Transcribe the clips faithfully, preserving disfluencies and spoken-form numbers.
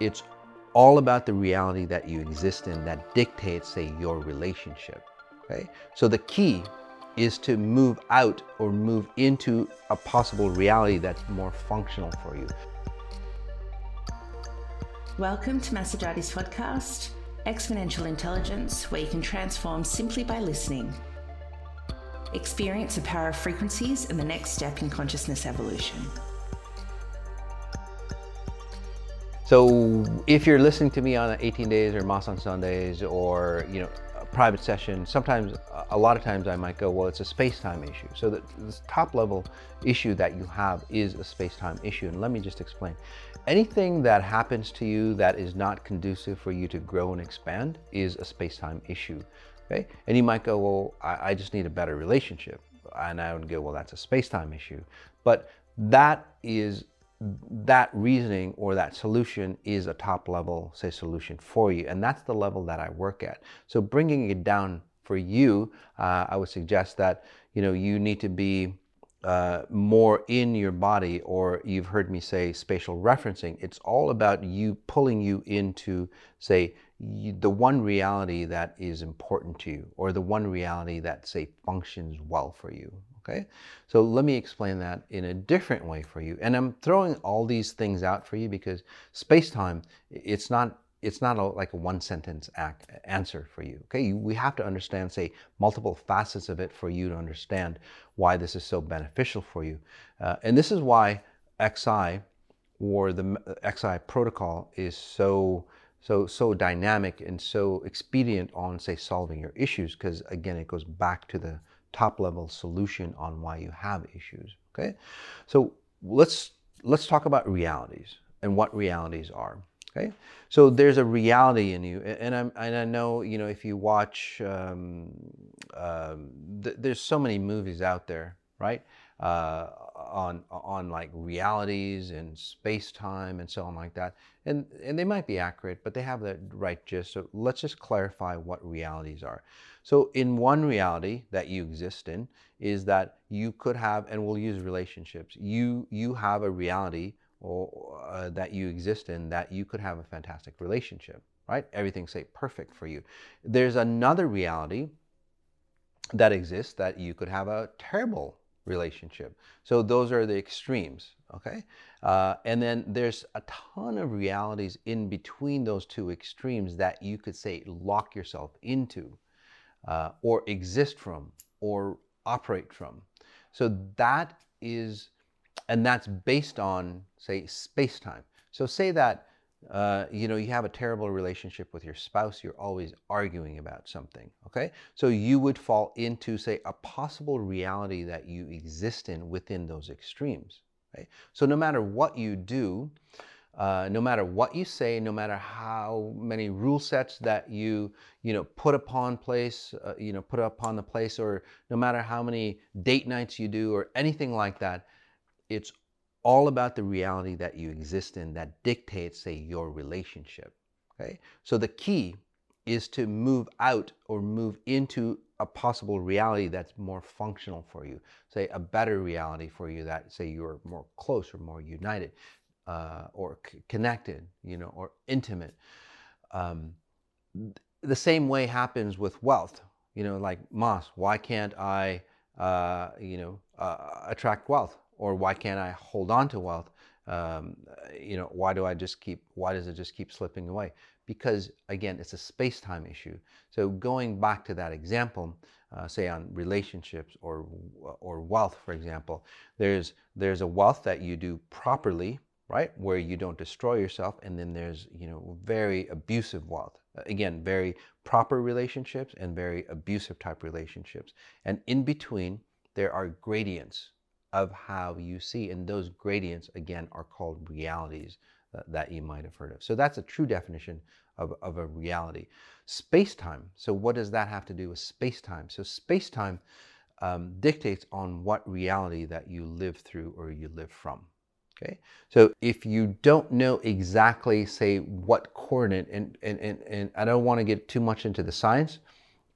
It's all about the reality that you exist in that dictates, say, your relationship, right? So the key is to move out or move into a possible reality that's more functional for you. Welcome to Masajati's podcast, Exponential Intelligence, where you can transform simply by listening. Experience the power of frequencies and the next step in consciousness evolution. So if you're listening to me on eighteen days or Mass on Sundays or, you know, a private session, sometimes, a lot of times I might go, well, it's a space-time issue. So the, the top level issue that you have is a space-time issue. And let me just explain. Anything that happens to you that is not conducive for you to grow and expand is a space-time issue, okay? And you might go, well, I, I just need a better relationship. And I would go, well, that's a space-time issue. But that is that reasoning or that solution is a top level, say, solution for you. And that's the level that I work at. So bringing it down for you, uh, I would suggest that, you know, you need to be uh, more in your body, or you've heard me say spatial referencing. It's all about you pulling you into, say, you, the one reality that is important to you, or the one reality that, say, functions well for you. Okay, so let me explain that in a different way for you. And I'm throwing all these things out for you because space-time, it's not it's not a, like a one-sentence act answer for you. Okay, you, we have to understand, say, multiple facets of it for you to understand why this is so beneficial for you. Uh, and this is why X I or the X I protocol is so so so dynamic and so expedient on, say, solving your issues, because again, it goes back to the top level solution on why you have issues. Okay, so let's let's talk about realities and what realities are. Okay, so there's a reality in you, and I'm and I know, you know, if you watch, um, uh, th- there's so many movies out there, right? Uh, on on like realities and space time and so on like that, and and they might be accurate, but they have the right gist. So let's just clarify what realities are. So in one reality that you exist in is that you could have, and we'll use relationships, you you have a reality or uh, that you exist in that you could have a fantastic relationship, right? Everything's, say, perfect for you. There's another reality that exists that you could have a terrible relationship. So those are the extremes, okay? Uh, and then there's a ton of realities in between those two extremes that you could, say, lock yourself into. Uh, or exist from, or operate from. So that is, and that's based on, say, space-time. So say that, uh, you know, you have a terrible relationship with your spouse, you're always arguing about something, okay? So you would fall into, say, a possible reality that you exist in within those extremes, right? So no matter what you do, Uh, no matter what you say, no matter how many rule sets that you, you know, put upon place, uh, you know, put upon the place, or no matter how many date nights you do or anything like that, it's all about the reality that you exist in that dictates, say, your relationship, okay? So the key is to move out or move into a possible reality that's more functional for you, say, a better reality for you that, say, you're more close or more united. Uh, or c- connected, you know, or intimate. Um, th- the same way happens with wealth, you know, like, Mas, why can't I, uh, you know, uh, attract wealth? Or why can't I hold on to wealth? Um, you know, why do I just keep, why does it just keep slipping away? Because again, it's a space-time issue. So going back to that example, uh, say on relationships or, or wealth, for example, there's, there's a wealth that you do properly, right, where you don't destroy yourself, and then there's, you know, very abusive wealth. Again, very proper relationships and very abusive type relationships. And in between, there are gradients of how you see, and those gradients, again, are called realities uh, that you might have heard of. So that's a true definition of, of a reality. Space-time, so what does that have to do with space-time? So space-time um, dictates on what reality that you live through or you live from. Okay, so if you don't know exactly, say, what coordinate, and and, and, and I don't want to get too much into the science,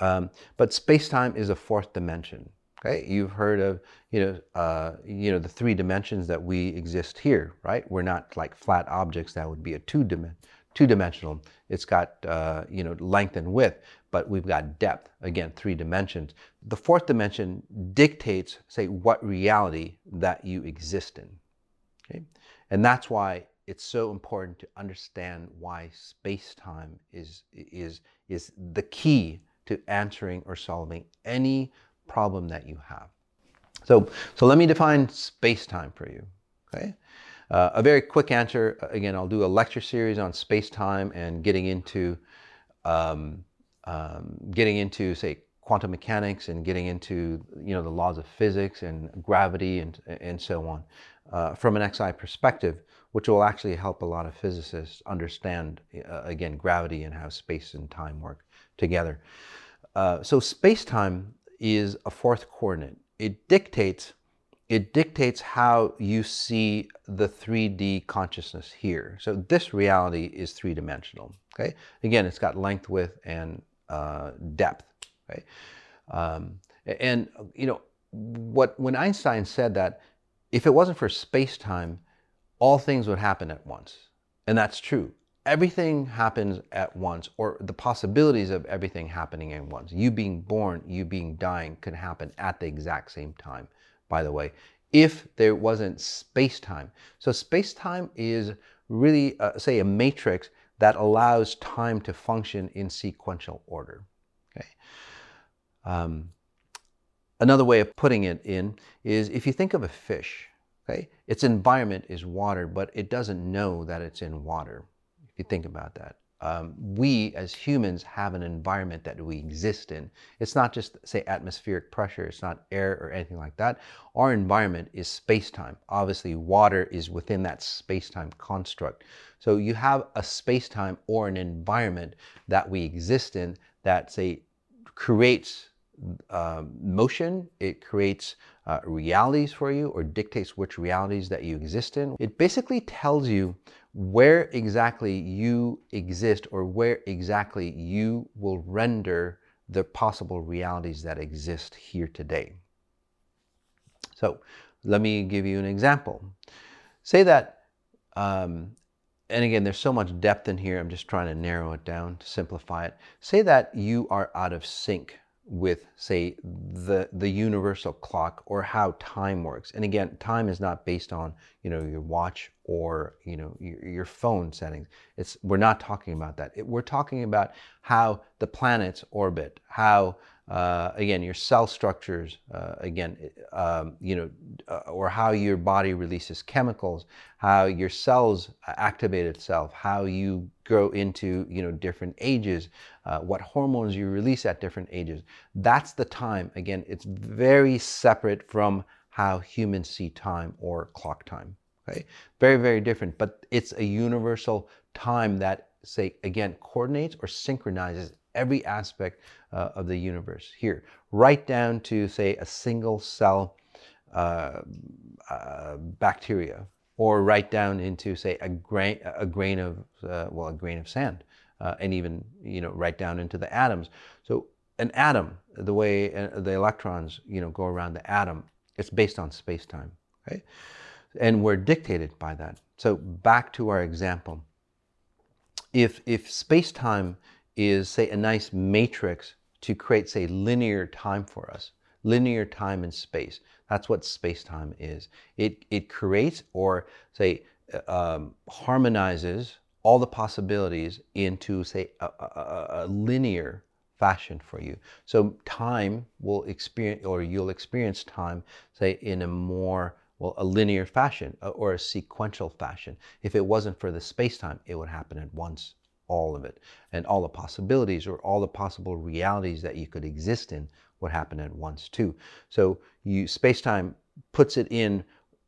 um, but space-time is a fourth dimension, Okay, you've heard of, you know, uh, you know, the three dimensions that we exist here, right? We're not like flat objects. That would be a two-dimensional. Two-dimensional. It's got, uh, you know, length and width, but we've got depth. Again, three dimensions. The fourth dimension dictates, say, what reality that you exist in. Okay, and that's why it's so important to understand why space-time is is is the key to answering or solving any problem that you have. So, so let me define space-time for you. Okay. Uh, a very quick answer, again, I'll do a lecture series on space-time and getting into, um, um, getting into, say, quantum mechanics and getting into, you know, the laws of physics and gravity and, and so on, uh, from an X I perspective, which will actually help a lot of physicists understand, uh, again, gravity and how space and time work together. Uh, so space-time is a fourth coordinate. It dictates It dictates how you see the three D consciousness here. So this reality is three-dimensional, okay? Again, it's got length, width, and uh, depth, okay? Um, and, you know, what when Einstein said that if it wasn't for space-time, all things would happen at once, and that's true. Everything happens at once, or the possibilities of everything happening at once. You being born, you being dying could happen at the exact same time, by the way, if there wasn't space-time. So space-time is really, uh, say, a matrix that allows time to function in sequential order, okay? Um, another way of putting it in is if you think of a fish, okay? Its environment is water, but it doesn't know that it's in water, if you think about that. Um, we as humans have an environment that we exist in. It's not just, say, atmospheric pressure, it's not air or anything like that. Our environment is space-time. Obviously, water is within that space-time construct. So you have a space-time or an environment that we exist in that, say, creates uh, motion, it creates uh, realities for you or dictates which realities that you exist in. It basically tells you where exactly you exist or where exactly you will render the possible realities that exist here today. So let me give you an example. Say that, um, and again, there's so much depth in here, I'm just trying to narrow it down to simplify it. Say that you are out of sync with, say, the the universal clock or how time works. And again, time is not based on, you know, your watch or, you know, your, your phone settings. It's, we're not talking about that. It, we're talking about how the planets orbit, how, uh, again, your cell structures, uh, again, um, you know, uh, or how your body releases chemicals, how your cells activate itself, how you grow into, you know, different ages, uh, what hormones you release at different ages. That's the time. Again, it's very separate from how humans see time or clock time. Okay. Very, very different, but it's a universal time that, say, again, coordinates or synchronizes every aspect uh, of the universe here, right down to, say, a single cell uh, uh, bacteria, or right down into, say, a grain, a grain of, uh, well, a grain of sand, uh, and even, you know, right down into the atoms. So an atom, the way uh, the electrons, you know, go around the atom, it's based on space-time, okay? And we're dictated by that. So back to our example. If if space-time is, say, a nice matrix to create, say, linear time for us, linear time and space, that's what space-time is. It it creates or, say, um, harmonizes all the possibilities into, say, a, a, a linear fashion for you. So time will experience, or you'll experience time, say, in a more, well, a linear fashion or a sequential fashion. If it wasn't for the space-time, it would happen at once, all of it. And all the possibilities or all the possible realities that you could exist in would happen at once too. So you, space-time puts it in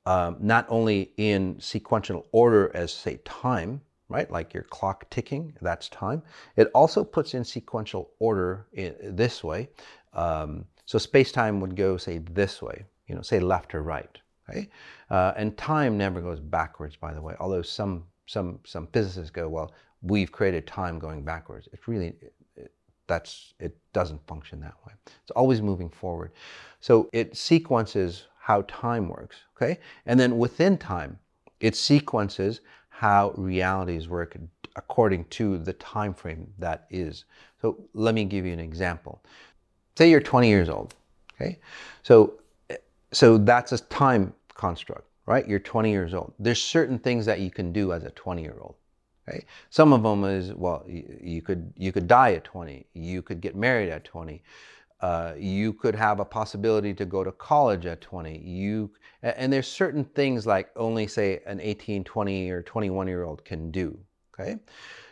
um, not only in sequential order as, say, time, right? Like your clock ticking, that's time. It also puts in sequential order in, this way. Um, so space-time would go, say, this way, you know, say left or right. Okay. Uh, and time never goes backwards, by the way, although some some some physicists go, well, we've created time going backwards. It's really, it, That's, it doesn't function that way. It's always moving forward. So it sequences how time works, okay? And then within time, it sequences how realities work according to the time frame that is. So let me give you an example. Say you're twenty years old, okay? So, so that's a time construct, right? You're twenty years old. There's certain things that you can do as a twenty-year-old. Right? Some of them is, well, you, you could you could die at twenty, you could get married at twenty, uh, you could have a possibility to go to college at twenty, you, and there's certain things like only say an eighteen, twenty or twenty-one year old can do, okay?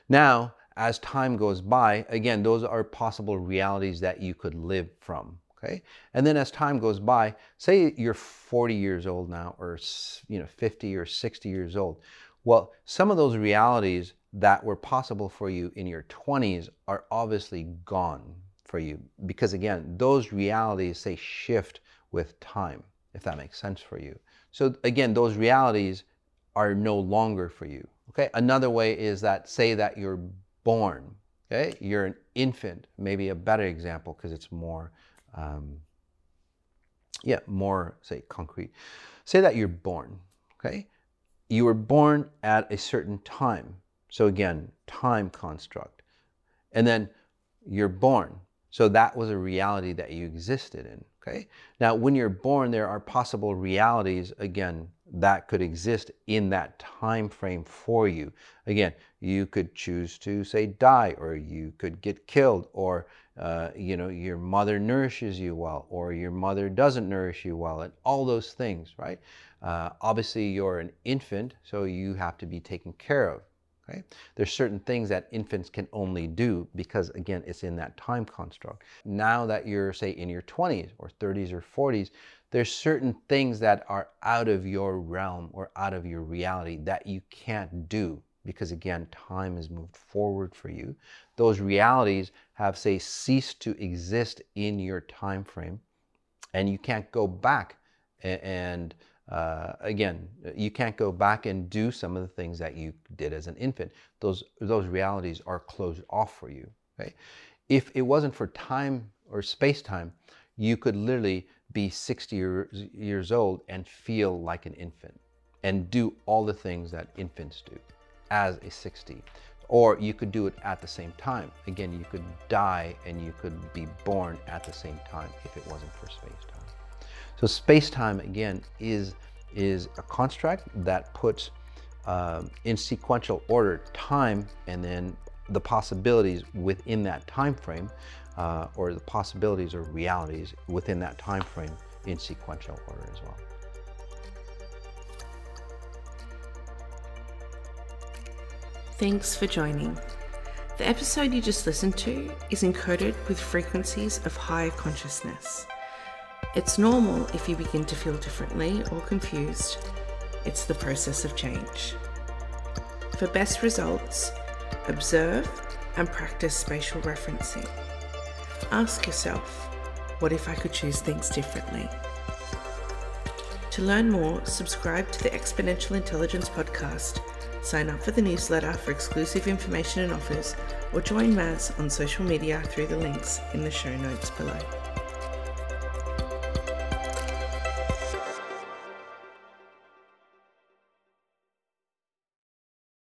Now, as time goes by, again, those are possible realities that you could live from, okay? And then as time goes by, say you're forty years old now, or you know, fifty or sixty years old. Well, some of those realities that were possible for you in your twenties are obviously gone for you, because again, those realities, say, shift with time, if that makes sense for you. So again, those realities are no longer for you, okay? Another way is that, say that you're born, okay? You're an infant, maybe a better example, because it's more, um, yeah, more, say, concrete. Say that you're born, okay? You were born at a certain time. So again, time construct. And then you're born. So that was a reality that you existed in, okay? Now, when you're born, there are possible realities, again, that could exist in that time frame for you. Again, you could choose to, say, die, or you could get killed, or uh, you know, your mother nourishes you well, or your mother doesn't nourish you well, and all those things, right? Uh, obviously, you're an infant, so you have to be taken care of, okay? There's certain things that infants can only do because, again, it's in that time construct. Now that you're, say, in your twenties or thirties or forties, there's certain things that are out of your realm or out of your reality that you can't do because, again, time has moved forward for you. Those realities have, say, ceased to exist in your time frame, and you can't go back and, and Uh, again, you can't go back and do some of the things that you did as an infant. Those those realities are closed off for you, right? If it wasn't for time or space-time, you could literally be sixty years, years old and feel like an infant and do all the things that infants do as a sixty. Or you could do it at the same time. Again, you could die and you could be born at the same time if it wasn't for space-time. So space-time, again, is, is a construct that puts uh, in sequential order time and then the possibilities within that time frame, uh, or the possibilities or realities within that time frame in sequential order as well. Thanks for joining. The episode you just listened to is encoded with frequencies of higher consciousness. It's normal if you begin to feel differently or confused. It's the process of change. For best results, observe and practice spatial referencing. Ask yourself, what if I could choose things differently? To learn more, subscribe to the Exponential Intelligence podcast, sign up for the newsletter for exclusive information and offers, or join Maz on social media through the links in the show notes below.